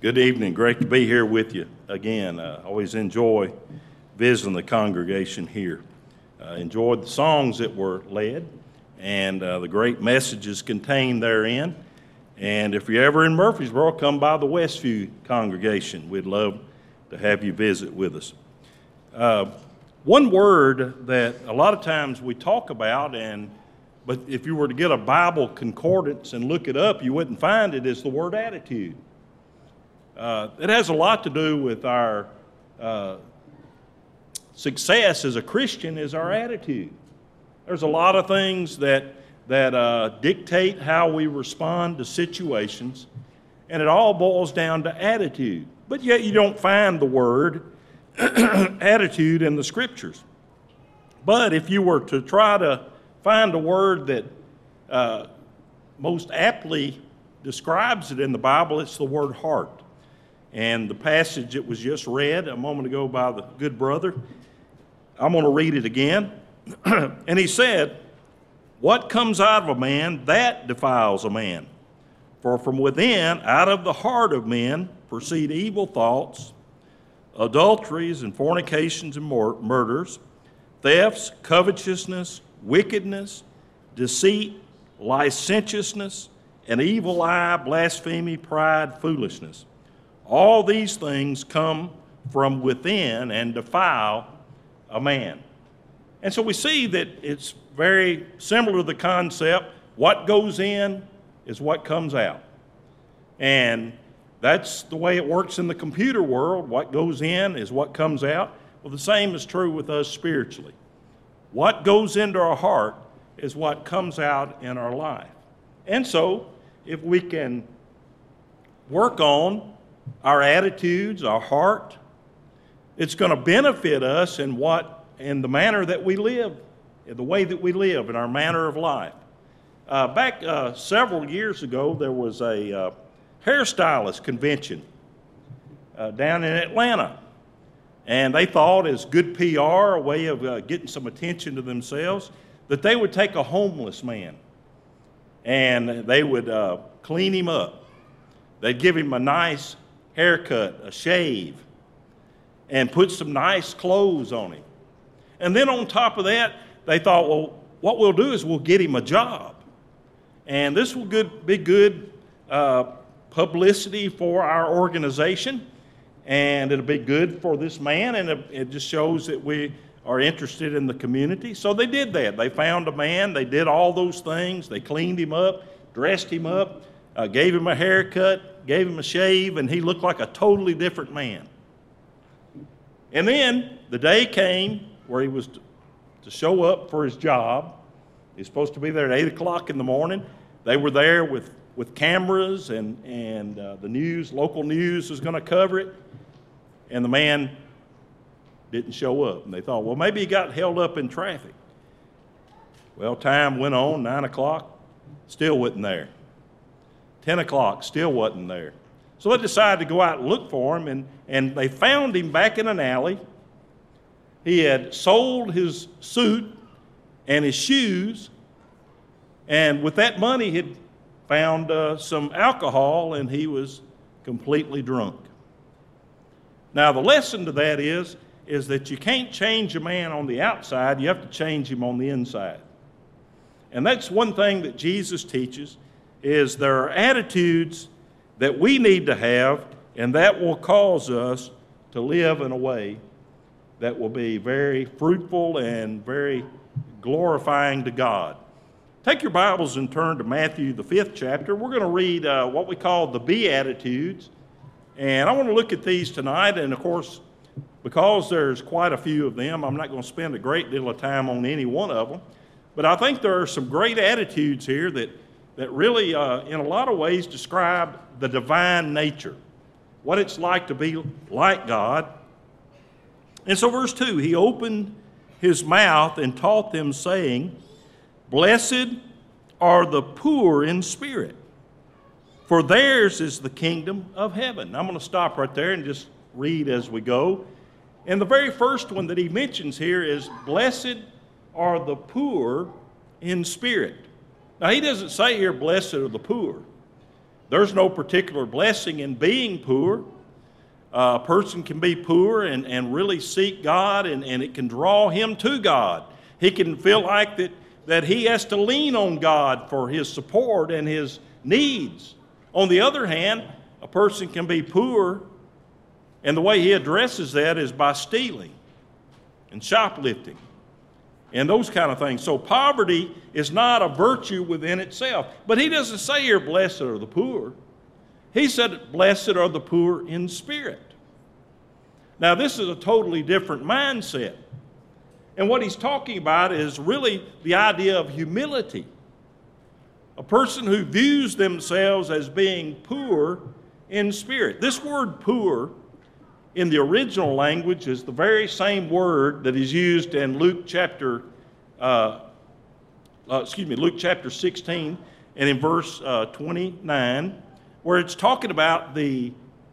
Good evening. Great to be here with you again. Always enjoy visiting the congregation here. Enjoyed the songs that were led and the great messages contained therein. And if you're ever in Murfreesboro, come by the Westview congregation. We'd love to have you visit with us. One word that a lot of times we talk about, but if you were to get a Bible concordance and look it up, you wouldn't find it, is the word attitude. It has a lot to do with our success as a Christian is our attitude. There's a lot of things that dictate how we respond to situations, and it all boils down to attitude. But yet you don't find the word attitude in the Scriptures. But if you were to try to find a word that most aptly describes it in the Bible, it's the word heart. And the passage that was just read a moment ago by the good brother, I'm going to read it again. And he said, "What comes out of a man, that defiles a man. For from within, out of the heart of men, proceed evil thoughts, adulteries and fornications and murders, thefts, covetousness, wickedness, deceit, licentiousness, an evil eye, blasphemy, pride, foolishness. All these things come from within and defile a man." And so we see that it's very similar to the concept, what goes in is what comes out. And that's the way it works in the computer world. What goes in is what comes out. Well, the same is true with us spiritually. What goes into our heart is what comes out in our life. And so if we can work on our attitudes, our heart, it's going to benefit us in the manner that we live, in the way that we live, in our manner of life. Back several years ago, there was a hairstylist convention down in Atlanta. And they thought, as good PR, a way of getting some attention to themselves, that they would take a homeless man and they would clean him up. They'd give him a nice haircut, a shave, and put some nice clothes on him. And then on top of that, they thought, well, what we'll do is we'll get him a job. And this will be good publicity for our organization, and it'll be good for this man, and it just shows that we are interested in the community. So they did that. They found a man. They did all those things. They cleaned him up, dressed him up, gave him a haircut, gave him a shave, and he looked like a totally different man. And then the day came where he was to show up for his job. He's supposed to be there at 8 o'clock in the morning. They were there with cameras, and the news, local news was going to cover it. And the man didn't show up. And they thought, well, maybe he got held up in traffic. Well, time went on, 9 o'clock, still wasn't there. 10 o'clock, still wasn't there. So they decided to go out and look for him, and they found him back in an alley. He had sold his suit and his shoes, and with that money he had found some alcohol, and he was completely drunk. Now the lesson to that is that you can't change a man on the outside, you have to change him on the inside. And that's one thing that Jesus teaches, is there are attitudes that we need to have, and that will cause us to live in a way that will be very fruitful and very glorifying to God. Take your Bibles and turn to Matthew, the 5th chapter. We're going to read what we call the Beatitudes. And I want to look at these tonight. And, of course, because there's quite a few of them, I'm not going to spend a great deal of time on any one of them. But I think there are some great attitudes here that really, in a lot of ways, describe the divine nature, what it's like to be like God. And so verse 2, he opened his mouth and taught them, saying, "Blessed are the poor in spirit, for theirs is the kingdom of heaven." I'm going to stop right there and just read as we go. And the very first one that he mentions here is, "Blessed are the poor in spirit." Now, he doesn't say here, "Blessed are the poor." There's no particular blessing in being poor. A person can be poor and really seek God, and it can draw him to God. He can feel like that he has to lean on God for his support and his needs. On the other hand, a person can be poor, and the way he addresses that is by stealing and shoplifting and those kind of things. So poverty is not a virtue within itself. But he doesn't say here, blessed are the poor. He said, blessed are the poor in spirit. Now, this is a totally different mindset. And what he's talking about is really the idea of humility. A person who views themselves as being poor in spirit. This word poor in the original language is the very same word that is used in Luke chapter 16 and in verse 29, where it's talking about the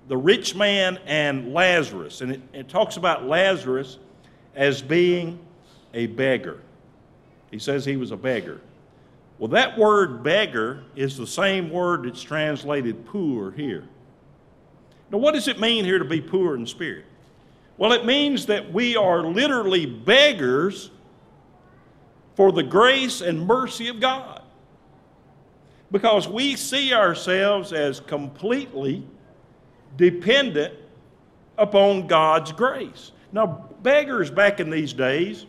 rich man and Lazarus. And it talks about Lazarus as being a beggar. He says he was a beggar. Well, that word beggar is the same word that's translated poor here. Now, what does it mean here to be poor in spirit? Well, it means that we are literally beggars for the grace and mercy of God, because we see ourselves as completely dependent upon God's grace. Now, beggars back in these days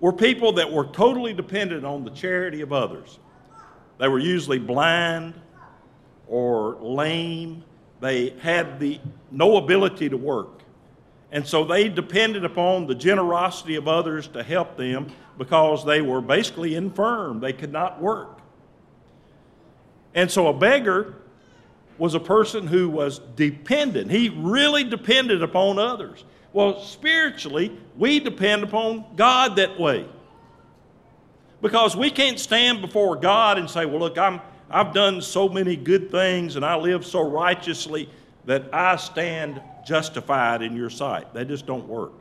were people that were totally dependent on the charity of others. They were usually blind or lame. They had no ability to work. And so they depended upon the generosity of others to help them, because they were basically infirm. They could not work. And so a beggar was a person who was dependent. He really depended upon others. Well, spiritually, we depend upon God that way, because we can't stand before God and say, well, look, I've done so many good things and I live so righteously that I stand justified in your sight. They just don't work.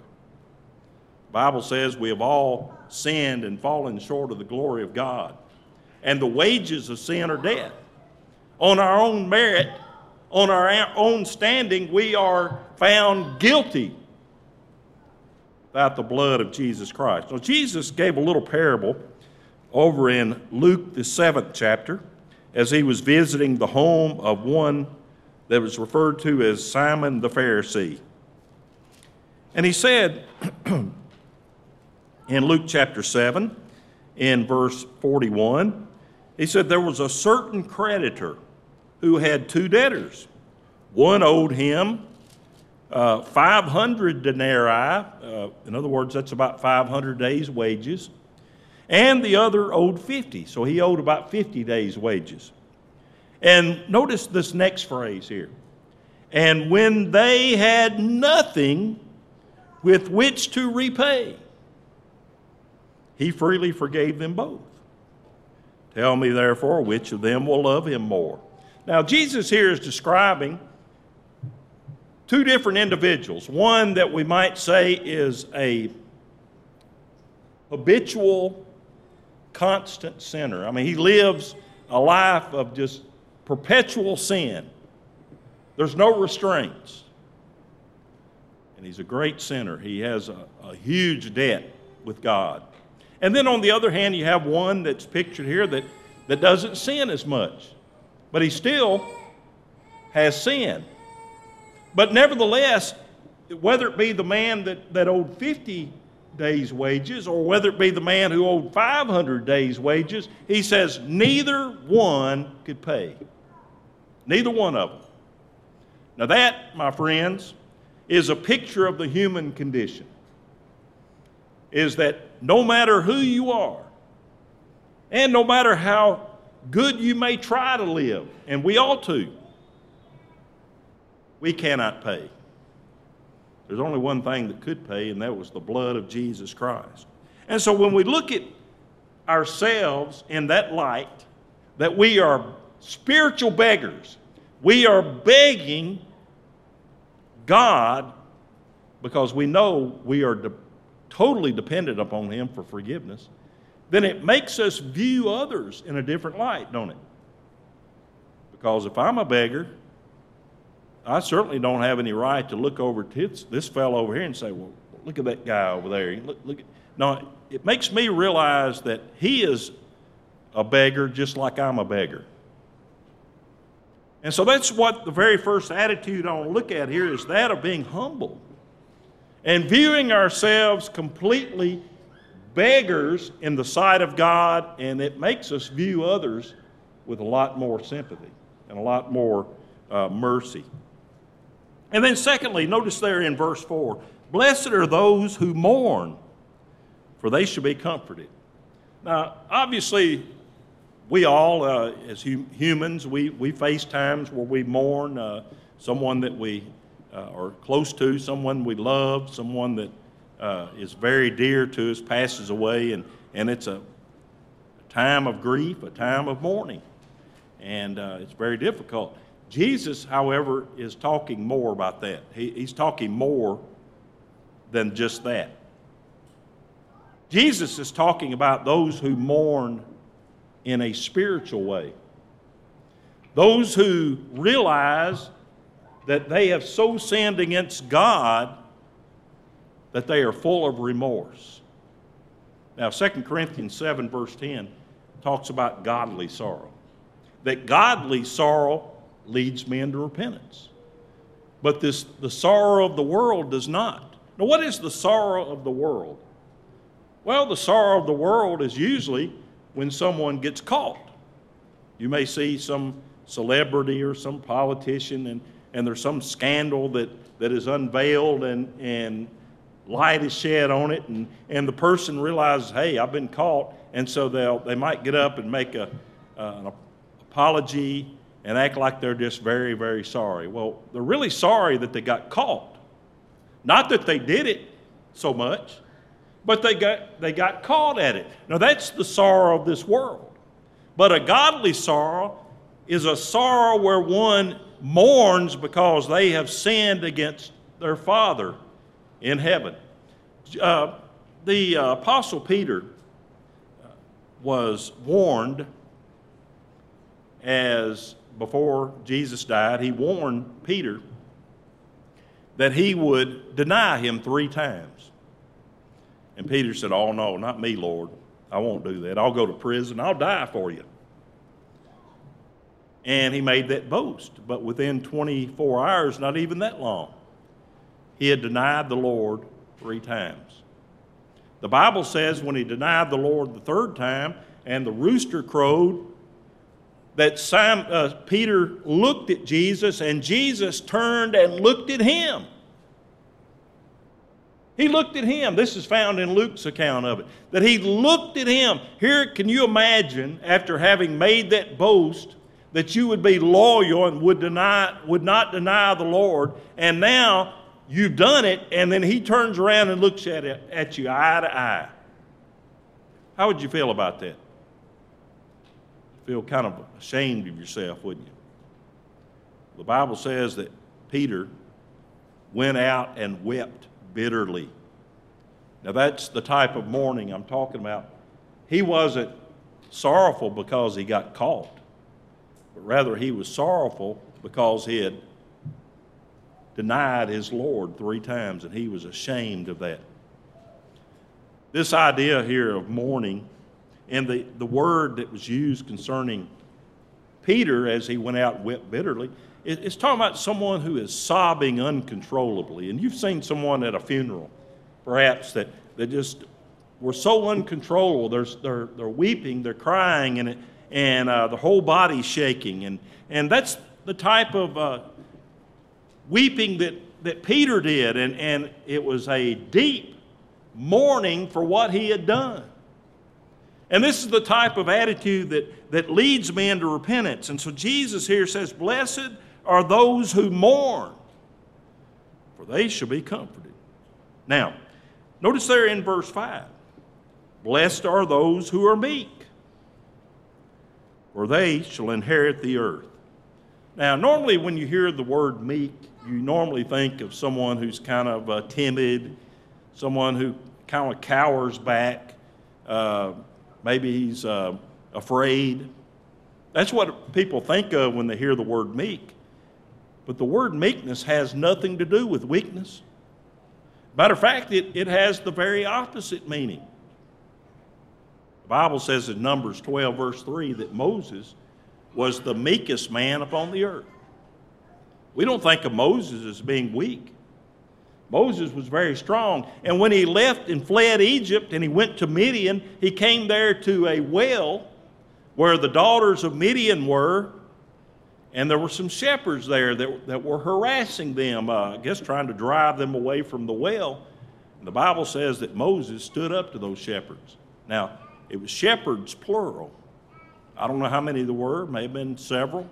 The Bible says we have all sinned and fallen short of the glory of God. And the wages of sin are death. On our own merit, on our own standing, we are found guilty without the blood of Jesus Christ. Now, Jesus gave a little parable over in Luke, the 7th chapter, as he was visiting the home of one that was referred to as Simon the Pharisee. And he said in Luke chapter 7, in verse 41, he said, there was a certain creditor who had two debtors. One owed him 500 denarii. In other words, that's about 500 days' wages. And the other owed 50. So he owed about 50 days' wages. And notice this next phrase here. And when they had nothing with which to repay, he freely forgave them both. Tell me, therefore, which of them will love him more? Now, Jesus here is describing two different individuals. One that we might say is a habitual constant sinner. I mean, he lives a life of just perpetual sin. There's no restraints. And he's a great sinner. He has a huge debt with God. And then on the other hand, you have one that's pictured here that doesn't sin as much, but he still has sin. But nevertheless, whether it be the man that owed 50 days' wages, or whether it be the man who owed 500 days' wages, he says neither one could pay. Neither one of them. Now that, my friends, is a picture of the human condition, is that no matter who you are, and no matter how good you may try to live, and we ought to, we cannot pay. There's only one thing that could pay, and that was the blood of Jesus Christ. And so when we look at ourselves in that light, that we are spiritual beggars, we are begging God because we know we are totally dependent upon him for forgiveness, then it makes us view others in a different light, don't it? Because if I'm a beggar, I certainly don't have any right to look over to this fellow over here and say, well, look at that guy over there. Look. No, it makes me realize that he is a beggar just like I'm a beggar. And so that's what the very first attitude I want to look at here is, that of being humble and viewing ourselves completely beggars in the sight of God, and it makes us view others with a lot more sympathy and a lot more mercy. And then secondly, notice there in verse 4, blessed are those who mourn, for they shall be comforted. Now, obviously, we all, as humans, we face times where we mourn someone that we are close to, someone we love, someone that is very dear to us, passes away, and it's a time of grief, a time of mourning. And it's very difficult. Jesus, however, is talking more about that. He's talking more than just that. Jesus is talking about those who mourn in a spiritual way. Those who realize that they have so sinned against God that they are full of remorse. Now, 2 Corinthians 7, verse 10, talks about godly sorrow. That godly sorrow leads men to repentance. But the sorrow of the world does not. Now, what is the sorrow of the world? Well, the sorrow of the world is usually when someone gets caught. You may see some celebrity or some politician, and there's some scandal that is unveiled, and light is shed on it, and the person realizes, hey, I've been caught, and so they might get up and make an apology and act like they're just very, very sorry. Well, they're really sorry that they got caught. Not that they did it so much, but they got caught at it. Now, that's the sorrow of this world. But a godly sorrow is a sorrow where one mourns because they have sinned against their Father in heaven. The Apostle Peter was warned as before Jesus died. He warned Peter that he would deny him 3 times. And Peter said, oh, no, not me, Lord. I won't do that. I'll go to prison. I'll die for you. And he made that boast. But within 24 hours, not even that long, he had denied the Lord 3 times. The Bible says when he denied the Lord the 3rd time and the rooster crowed, that Peter looked at Jesus, and Jesus turned and looked at him. He looked at him. This is found in Luke's account of it. That he looked at him. Here, can you imagine, after having made that boast, that you would be loyal and would not deny the Lord, and now you've done it, and then he turns around and looks at you eye to eye. How would you feel about that? Feel kind of ashamed of yourself, wouldn't you? The Bible says that Peter went out and wept bitterly. Now, that's the type of mourning I'm talking about. He wasn't sorrowful because he got caught, but rather he was sorrowful because he had denied his Lord 3 times, and he was ashamed of that. This idea here of mourning, and the word that was used concerning Peter as he went out and wept bitterly, it's talking about someone who is sobbing uncontrollably. And you've seen someone at a funeral, perhaps, that just were so uncontrollable. They're weeping, they're crying, and the whole body's shaking. And that's the type of weeping that Peter did. And it was a deep mourning for what he had done. And this is the type of attitude that leads men to repentance. And so Jesus here says, blessed are those who mourn, for they shall be comforted. Now, notice there in verse 5, blessed are those who are meek, for they shall inherit the earth. Now, normally when you hear the word meek, you normally think of someone who's kind of timid, someone who kind of cowers back. Maybe he's afraid. That's what people think of when they hear the word meek. But the word meekness has nothing to do with weakness. Matter of fact, it has the very opposite meaning. The Bible says in Numbers 12, verse 3, that Moses was the meekest man upon the earth. We don't think of Moses as being weak. Moses was very strong. And when he left and fled Egypt and he went to Midian, he came there to a well where the daughters of Midian were. And there were some shepherds there that were harassing them, I guess trying to drive them away from the well. And the Bible says that Moses stood up to those shepherds. Now, it was shepherds, plural. I don't know how many there were, may have been several.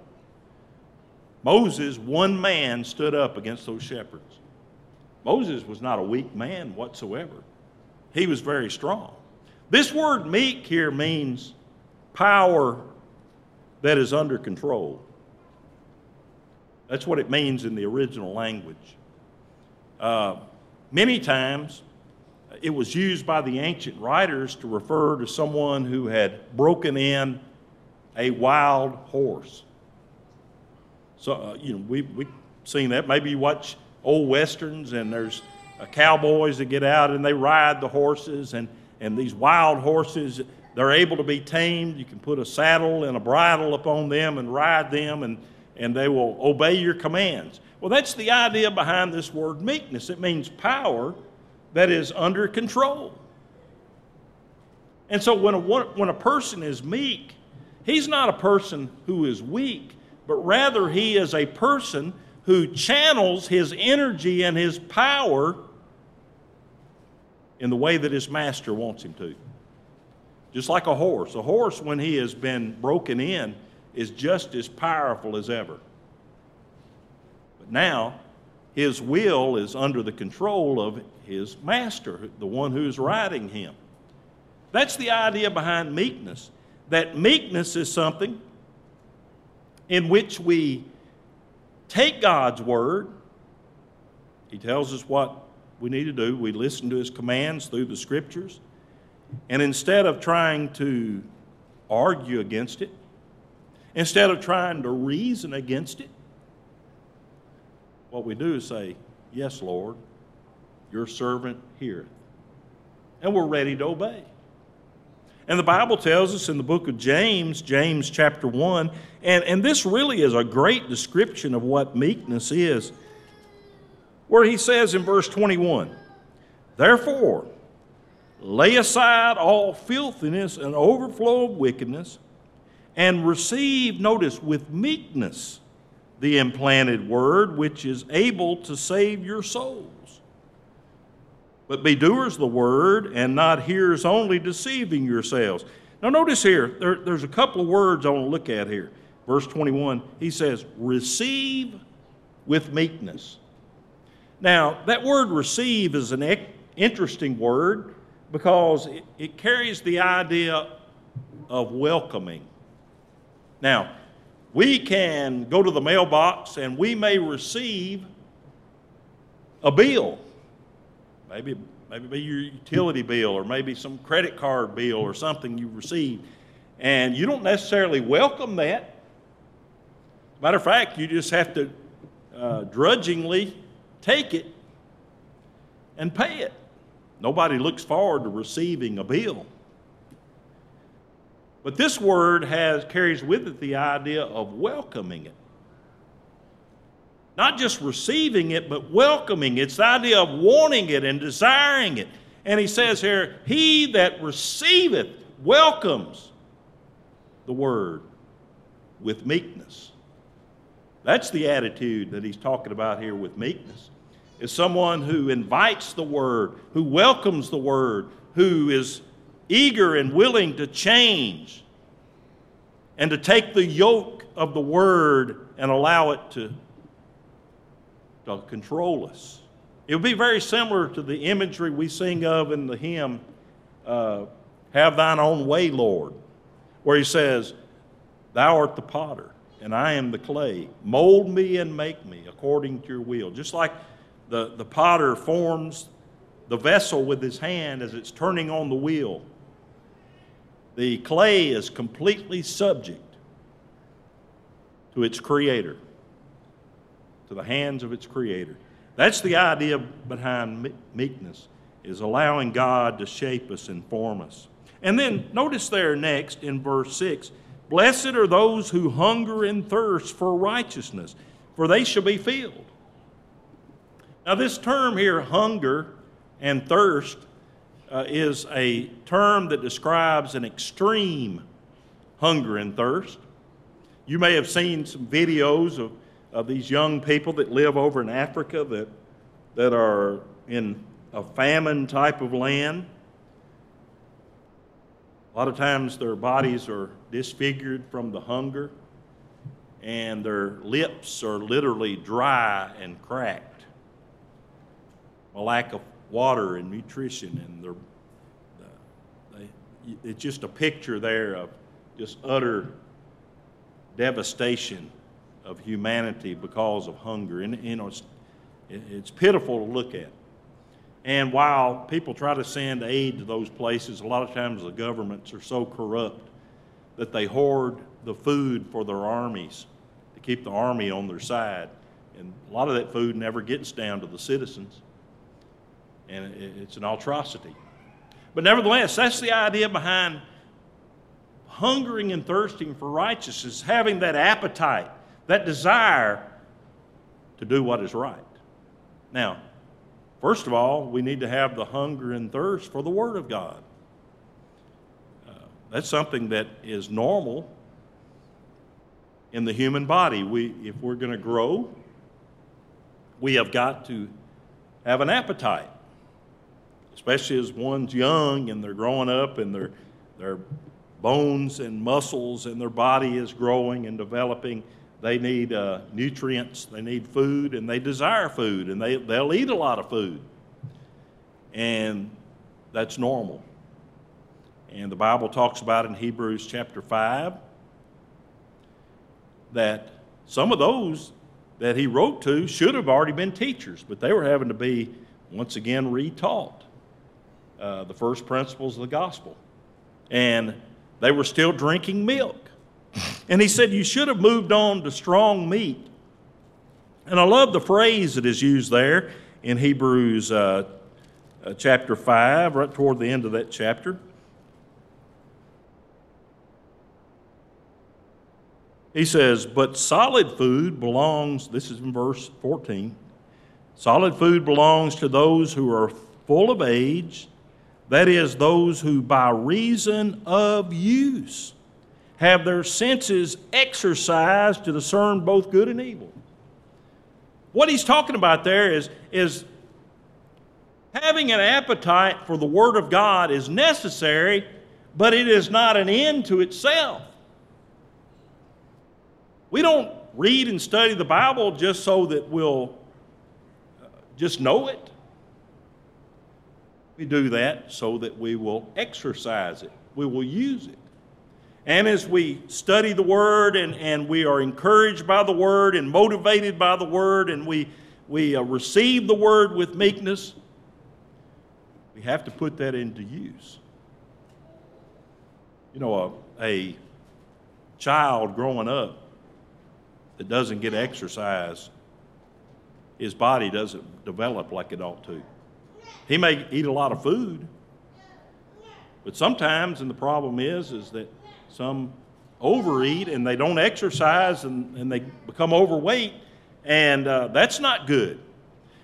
Moses, one man, stood up against those shepherds. Moses was not a weak man whatsoever. He was very strong. This word meek here means power that is under control. That's what it means in the original language. Many times, it was used by the ancient writers to refer to someone who had broken in a wild horse. So, we've seen that. Maybe you watch old westerns and there's cowboys that get out and they ride the horses and these wild horses, they're able to be tamed. You can put a saddle and a bridle upon them and ride them and they will obey your commands. Well, that's the idea behind this word meekness. It means power that is under control. And so when a person is meek, he's not a person who is weak, but rather he is a person who channels his energy and his power in the way that his master wants him to. Just like a horse. A horse, when he has been broken in, is just as powerful as ever. But now, his will is under the control of his master, the one who is riding him. That's the idea behind meekness. That meekness is something in which we take God's word. He tells us what we need to do. We listen to his commands through the scriptures. And instead of trying to argue against it, instead of trying to reason against it, what we do is say, "Yes, Lord, your servant heareth." And we're ready to obey. And the Bible tells us in the book of James, James chapter 1, and this really is a great description of what meekness is, where he says in verse 21, "Therefore, lay aside all filthiness and overflow of wickedness, and receive," notice, "with meekness the implanted word, which is able to save your souls. But be doers of the word, and not hearers only, deceiving yourselves." Now notice here, there's a couple of words I want to look at here. Verse 21, he says, "Receive with meekness." Now, that word "receive" is an interesting word because it carries the idea of welcoming. Now, we can go to the mailbox and we may receive a bill. Maybe your utility bill or maybe some credit card bill or something you receive. And you don't necessarily welcome that. Matter of fact, you just have to drudgingly take it and pay it. Nobody looks forward to receiving a bill. But this word carries with it the idea of welcoming it. Not just receiving it, but welcoming it. It's the idea of wanting it and desiring it. And he says here, "He that receiveth welcomes the word with meekness." That's the attitude that he's talking about here with meekness. Is someone who invites the word, who welcomes the word, who is eager and willing to change and to take the yoke of the word and allow it to control us. It would be very similar to the imagery we sing of in the hymn, "Have Thine Own Way, Lord," where he says, "Thou art the potter, and I am the clay. Mold me and make me according to your will." Just like the potter forms the vessel with his hand as it's turning on the wheel, the clay is completely subject to its creator, to the hands of its creator. That's the idea behind meekness, is allowing God to shape us and form us. And then notice there next in verse 6, blessed are those who hunger and thirst for righteousness, for they shall be filled. Now this term here, hunger and thirst, is a term that describes an extreme hunger and thirst. You may have seen some videos of these young people that live over in Africa that are in a famine type of land. A lot of times their bodies are disfigured from the hunger, and their lips are literally dry and cracked. A lack of water and nutrition, and it's just a picture there of just utter devastation of humanity because of hunger. And you know, it's pitiful to look at. And while people try to send aid to those places, a lot of times the governments are so corrupt that they hoard the food for their armies to keep the army on their side. And a lot of that food never gets down to the citizens. And it's an atrocity. But nevertheless, that's the idea behind hungering and thirsting for righteousness, having that appetite, that desire to do what is right. Now, first of all, we need to have the hunger and thirst for the Word of God. That's something that is normal in the human body. If we're going to grow, we have got to have an appetite, especially as one's young and they're growing up and their bones and muscles and their body is growing and developing. They need nutrients, they need food, and they desire food, and they'll eat a lot of food. And that's normal. And the Bible talks about in Hebrews chapter 5 that some of those that he wrote to should have already been teachers, but they were having to be, once again, retaught the first principles of the gospel. And they were still drinking milk. And he said, you should have moved on to strong meat. And I love the phrase that is used there in Hebrews chapter 5, right toward the end of that chapter. He says, but solid food belongs, this is in verse 14, solid food belongs to those who are full of age, that is, those who by reason of use have their senses exercised to discern both good and evil. What he's talking about there is having an appetite for the Word of God is necessary, but it is not an end to itself. We don't read and study the Bible just so that we'll just know it. We do that so that we will exercise it. We will use it. And as we study the Word and we are encouraged by the Word and motivated by the Word and we receive the Word with meekness, we have to put that into use. You know, a child growing up that doesn't get exercise, his body doesn't develop like it ought to. He may eat a lot of food, but sometimes, and the problem is that some overeat and they don't exercise and they become overweight, and that's not good.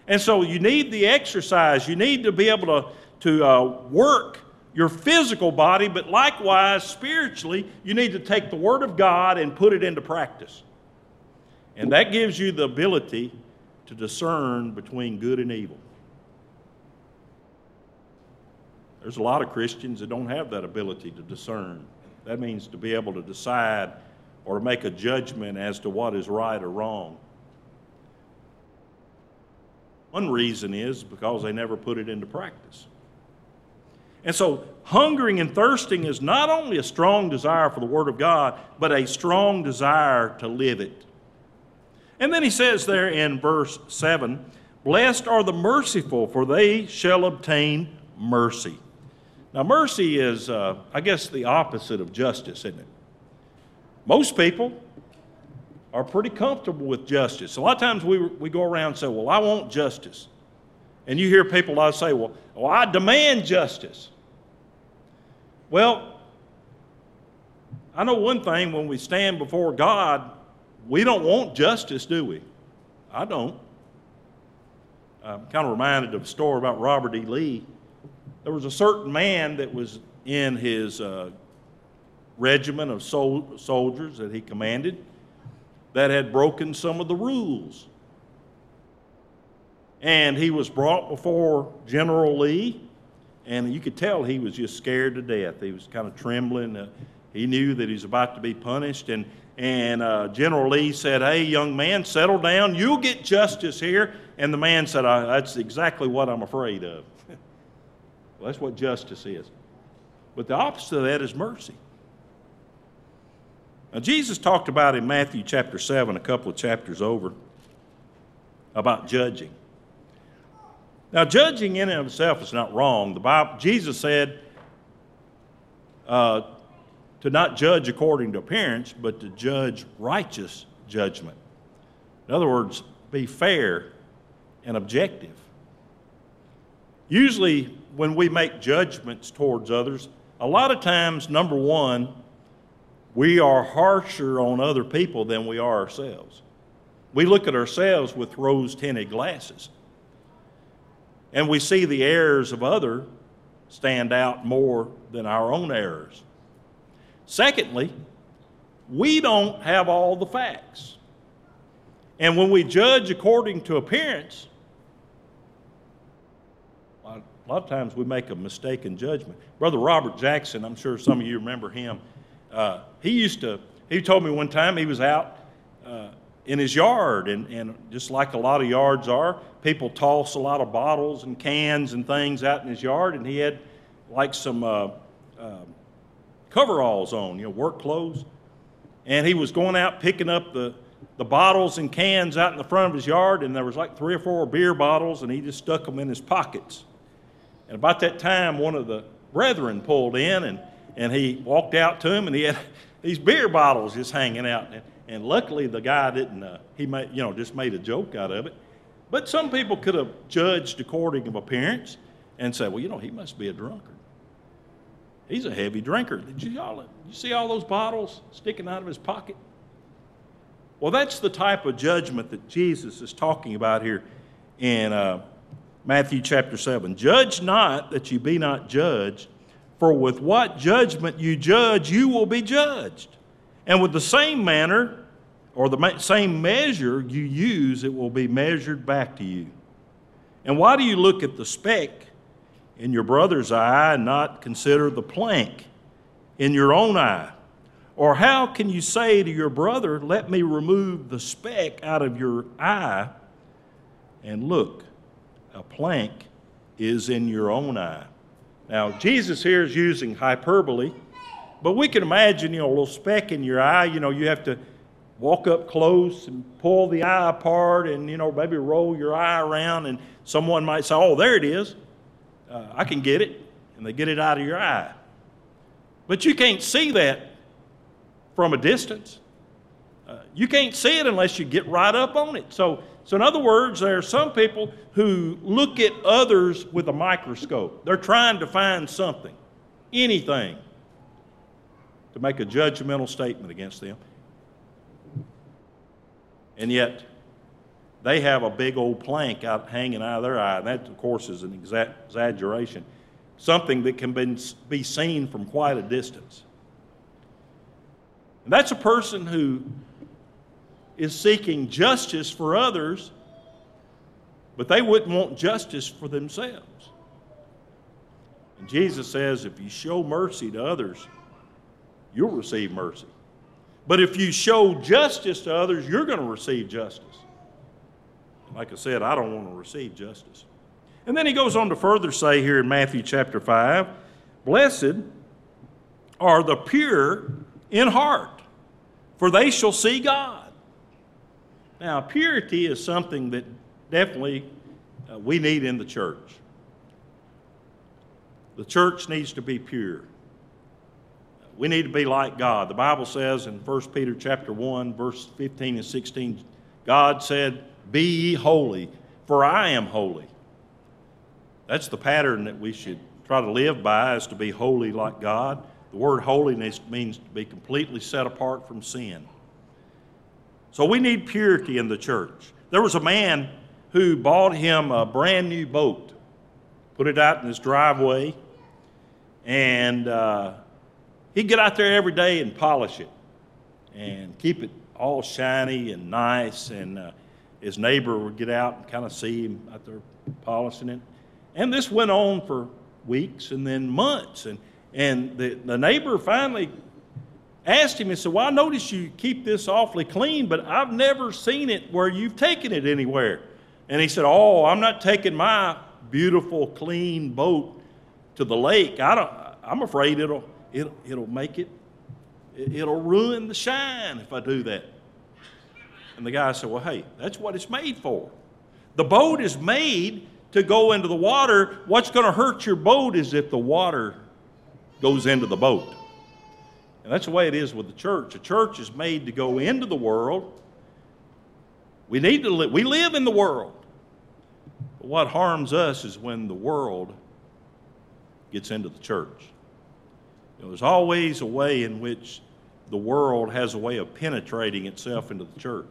And so you need the exercise. You need to be able to work your physical body, but likewise spiritually, you need to take the Word of God and put it into practice. And that gives you the ability to discern between good and evil. There's a lot of Christians that don't have that ability to discern. That means to be able to decide or make a judgment as to what is right or wrong. One reason is because they never put it into practice. And so hungering and thirsting is not only a strong desire for the Word of God, but a strong desire to live it. And then he says there in verse 7, blessed are the merciful, for they shall obtain mercy. Now, mercy is, I guess, the opposite of justice, isn't it? Most people are pretty comfortable with justice. A lot of times we go around and say, well, I want justice. And you hear people a lot say, well, I demand justice. Well, I know one thing, when we stand before God, we don't want justice, do we? I don't. I'm kind of reminded of a story about Robert E. Lee. There was a certain man that was in his regiment of soldiers that he commanded that had broken some of the rules. And he was brought before General Lee, and you could tell he was just scared to death. He was kind of trembling. He knew that he was about to be punished, and General Lee said, hey, young man, settle down. You'll get justice here. And the man said, that's exactly what I'm afraid of. Well, that's what justice is. But the opposite of that is mercy. Now, Jesus talked about in Matthew chapter 7, a couple of chapters over, about judging. Now, judging in and of itself is not wrong. The Bible, Jesus said to not judge according to appearance, but to judge righteous judgment. In other words, be fair and objective. Usually, when we make judgments towards others, a lot of times, number one, we are harsher on other people than we are ourselves. We look at ourselves with rose-tinted glasses. And we see the errors of others stand out more than our own errors. Secondly, we don't have all the facts. And when we judge according to appearance, a lot of times we make a mistaken judgment. Brother Robert Jackson, I'm sure some of you remember him, he told me one time he was out in his yard, and just like a lot of yards are, people toss a lot of bottles and cans and things out in his yard, and he had like some coveralls on, work clothes. And he was going out picking up the bottles and cans out in the front of his yard, and there was like 3 or 4 beer bottles, and he just stuck them in his pockets. And about that time, one of the brethren pulled in, and he walked out to him, and he had these beer bottles just hanging out. And luckily, the guy didn't, just made a joke out of it. But some people could have judged according to appearance and said, well, he must be a drunkard. He's a heavy drinker. Did you see all those bottles sticking out of his pocket? Well, that's the type of judgment that Jesus is talking about here in Matthew chapter 7. Judge not, that you be not judged, for with what judgment you judge, you will be judged. And with the same manner, or the same measure you use, it will be measured back to you. And why do you look at the speck in your brother's eye and not consider the plank in your own eye? Or how can you say to your brother, let me remove the speck out of your eye? And look, a plank is in your own eye. Now, Jesus here is using hyperbole, but we can imagine, a little speck in your eye, you have to walk up close and pull the eye apart and, maybe roll your eye around, and someone might say, oh, there it is. I can get it. And they get it out of your eye. But you can't see that from a distance. You can't see it unless you get right up on it. So in other words, there are some people who look at others with a microscope. They're trying to find something, anything, to make a judgmental statement against them. And yet, they have a big old plank out hanging out of their eye. And that, of course, is an exaggeration. Something that can be seen from quite a distance. And that's a person who is seeking justice for others, but they wouldn't want justice for themselves. And Jesus says, if you show mercy to others, you'll receive mercy. But if you show justice to others, you're going to receive justice. Like I said, I don't want to receive justice. And then he goes on to further say here in Matthew chapter 5, blessed are the pure in heart, for they shall see God. Now, purity is something that definitely we need in the church. The church needs to be pure. We need to be like God. The Bible says in 1 Peter chapter 1, verse 15 and 16, God said, "Be ye holy, for I am holy." That's the pattern that we should try to live by, is to be holy like God. The word holiness means to be completely set apart from sin. So we need purity in the church. There was a man who bought him a brand new boat, put it out in his driveway, and he'd get out there every day and polish it and keep it all shiny and nice, and his neighbor would get out and kind of see him out there polishing it. And this went on for weeks and then months, and the neighbor finally asked him and said, "Well, I notice you keep this awfully clean, but I've never seen it where you've taken it anywhere." And he said, "Oh, I'm not taking my beautiful, clean boat to the lake. I'm afraid it'll make it. It'll ruin the shine if I do that." And the guy said, "Well, hey, that's what it's made for. The boat is made to go into the water. What's going to hurt your boat is if the water goes into the boat." And that's the way it is with the church. The church is made to go into the world. We live in the world. But what harms us is when the world gets into the church. You know, there's always a way in which the world has a way of penetrating itself into the church.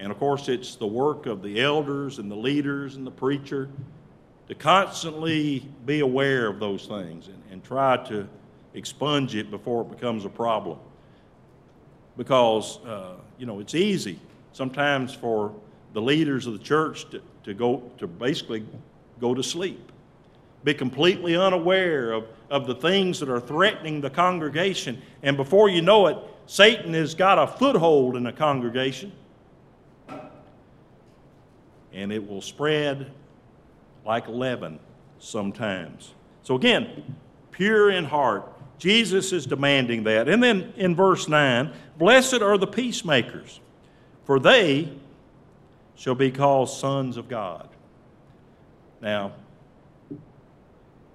And of course, it's the work of the elders and the leaders and the preacher to constantly be aware of those things and try to expunge it before it becomes a problem. Because, it's easy sometimes for the leaders of the church to basically go to sleep, be completely unaware of the things that are threatening the congregation. And before you know it, Satan has got a foothold in the congregation. And it will spread like leaven sometimes. So again, pure in heart. Jesus is demanding that. And then in verse 9, "Blessed are the peacemakers, for they shall be called sons of God." Now,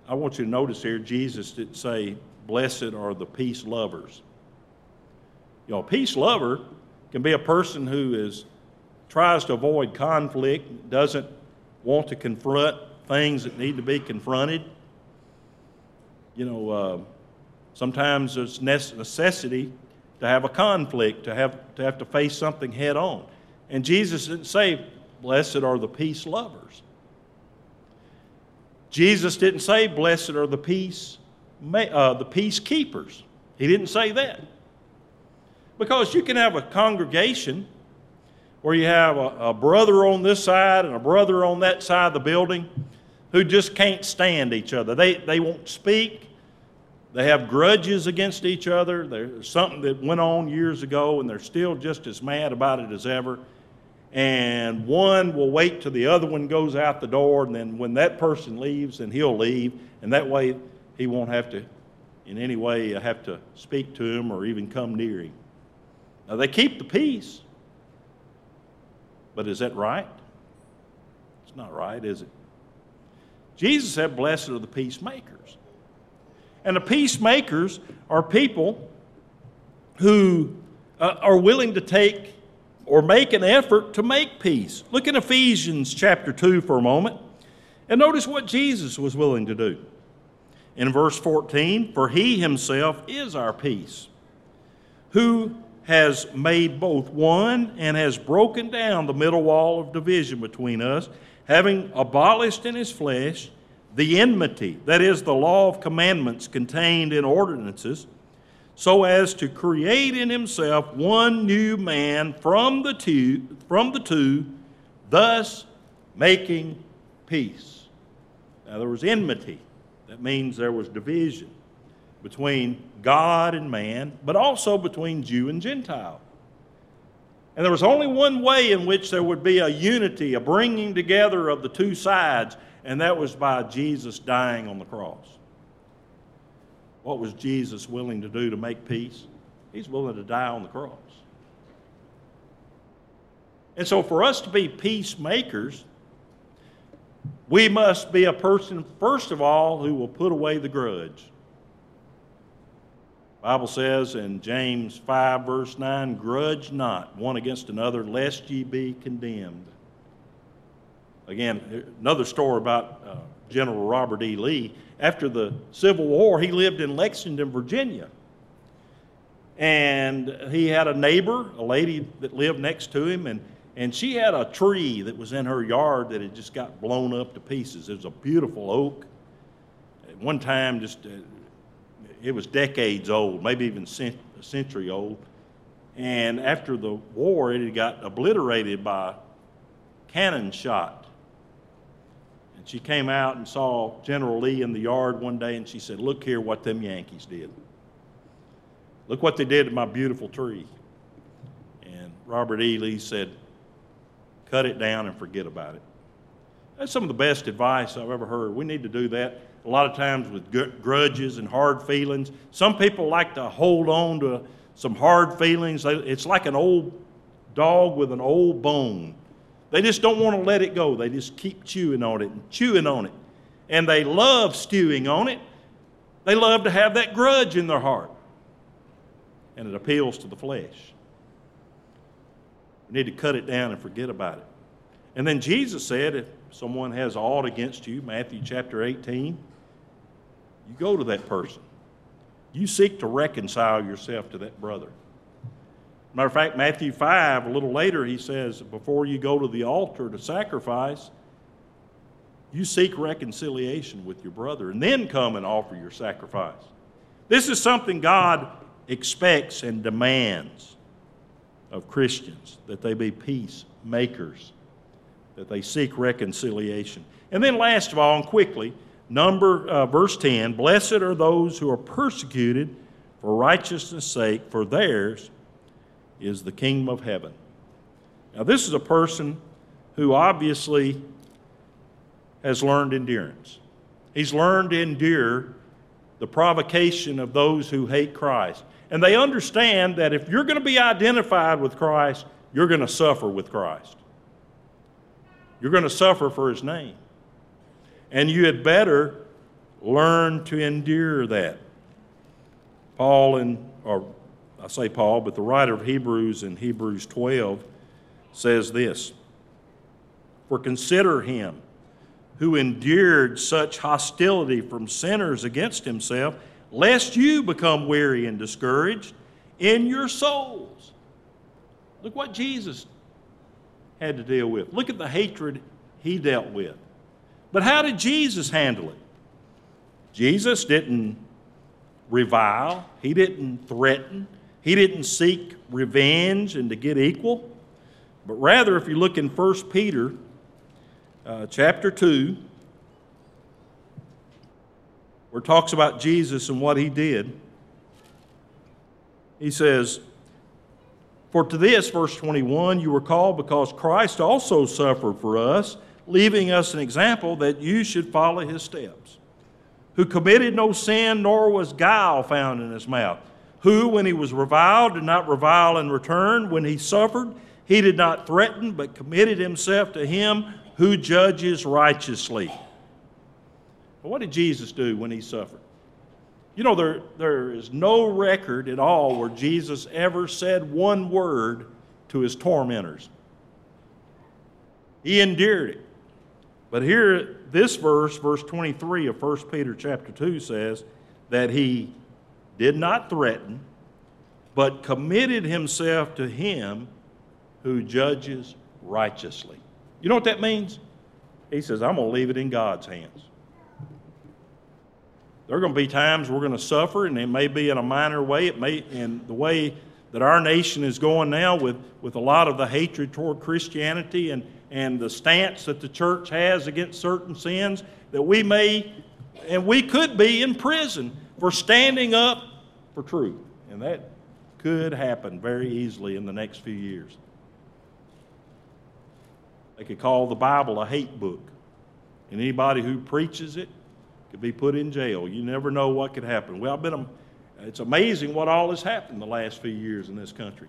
I want you to notice here, Jesus didn't say, "Blessed are the peace lovers." You know, a peace lover can be a person who tries to avoid conflict, doesn't want to confront things that need to be confronted. You know, sometimes it's necessity to have a conflict, to have to face something head on. And Jesus didn't say, "Blessed are the peace lovers." Jesus didn't say, "Blessed are the peacekeepers." He didn't say that. Because you can have a congregation where you have a brother on this side and a brother on that side of the building who just can't stand each other. They won't speak. They have grudges against each other. There's something that went on years ago, and they're still just as mad about it as ever. And one will wait till the other one goes out the door, and then when that person leaves, then he'll leave. And that way he won't have to, in any way, have to speak to him or even come near him. Now, they keep the peace. But is that right? It's not right, is it? Jesus said, "Blessed are the peacemakers." And the peacemakers are people who are willing to take or make an effort to make peace. Look in Ephesians chapter 2 for a moment, and notice what Jesus was willing to do. In verse 14, "For he himself is our peace, who has made both one and has broken down the middle wall of division between us, having abolished in his flesh the enmity, that is, the law of commandments contained in ordinances, so as to create in himself one new man from the two, thus making peace." Now, there was enmity. That means there was division between God and man, but also between Jew and Gentile. And there was only one way in which there would be a unity, a bringing together of the two sides, and that was by Jesus dying on the cross. What was Jesus willing to do to make peace? He's willing to die on the cross. And so for us to be peacemakers, we must be a person, first of all, who will put away the grudge. The Bible says in James 5, verse 9, grudge not one against another, lest ye be condemned. Again, another story about General Robert E. Lee. After the Civil War, he lived in Lexington, Virginia. And he had a neighbor, a lady that lived next to him, and she had a tree that was in her yard that had just got blown up to pieces. It was a beautiful oak. At one time, just it was decades old, maybe even a century old. And after the war, it had got obliterated by cannon shot. And she came out and saw General Lee in the yard one day, and she said, "Look here what them Yankees did. Look what they did to my beautiful tree." And Robert E. Lee said, "Cut it down and forget about it." That's some of the best advice I've ever heard. We need to do that. A lot of times with grudges and hard feelings. Some people like to hold on to some hard feelings. It's like an old dog with an old bone. They just don't want to let it go. They just keep chewing on it and chewing on it. And they love stewing on it. They love to have that grudge in their heart. And it appeals to the flesh. We need to cut it down and forget about it. And then Jesus said, if someone has aught against you, Matthew chapter 18, you go to that person. You seek to reconcile yourself to that brother. Matter of fact, Matthew 5, a little later, he says, before you go to the altar to sacrifice, you seek reconciliation with your brother and then come and offer your sacrifice. This is something God expects and demands of Christians, that they be peacemakers, that they seek reconciliation. And then last of all, and quickly, verse 10, blessed are those who are persecuted for righteousness' sake, for theirs is the kingdom of heaven. Now this is a person who obviously has learned endurance. He's learned to endure the provocation of those who hate Christ. And they understand that if you're going to be identified with Christ, you're going to suffer with Christ. You're going to suffer for His name. And you had better learn to endure that. The writer of Hebrews in Hebrews 12 says this, for consider him who endured such hostility from sinners against himself, lest you become weary and discouraged in your souls. Look what Jesus had to deal with. Look at the hatred he dealt with. But how did Jesus handle it? Jesus didn't revile. He didn't threaten. He didn't seek revenge and to get equal. But rather, if you look in 1 Peter chapter 2, where it talks about Jesus and what he did, he says, for to this, verse 21, you were called because Christ also suffered for us, leaving us an example that you should follow his steps, who committed no sin, nor was guile found in his mouth, who, when he was reviled, did not revile in return. When he suffered, he did not threaten, but committed himself to him who judges righteously. But what did Jesus do when he suffered? You know, there is no record at all where Jesus ever said one word to his tormentors. He endured it. But here, this verse, verse 23 of 1 Peter chapter 2 says that he did not threaten, but committed himself to him who judges righteously. You know what that means? He says, I'm going to leave it in God's hands. There are going to be times we're going to suffer, and it may be in a minor way. It may, in the way that our nation is going now with a lot of the hatred toward Christianity and the stance that the church has against certain sins, that we may, and we could be in prison for standing up for truth. And that could happen very easily in the next few years. They could call the Bible a hate book. And anybody who preaches it could be put in jail. You never know what could happen. Well, it's amazing what all has happened the last few years in this country.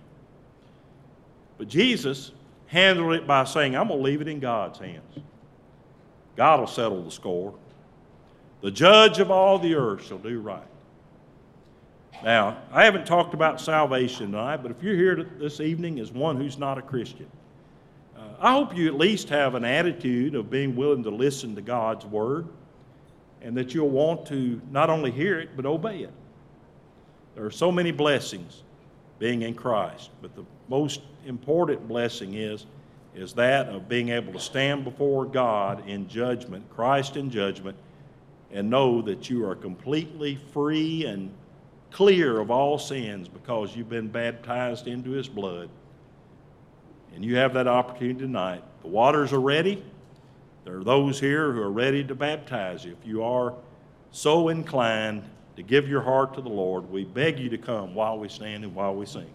But Jesus handled it by saying, I'm going to leave it in God's hands. God will settle the score. The judge of all the earth shall do right. Now, I haven't talked about salvation tonight, but if you're here this evening as one who's not a Christian, I hope you at least have an attitude of being willing to listen to God's Word, and that you'll want to not only hear it, but obey it. There are so many blessings being in Christ, but the most important blessing is that of being able to stand before God in judgment, Christ in judgment, and know that you are completely free and clear of all sins because you've been baptized into His blood. And you have that opportunity tonight. The waters are ready. There are those here who are ready to baptize you. If you are so inclined to give your heart to the Lord, we beg you to come while we stand and while we sing.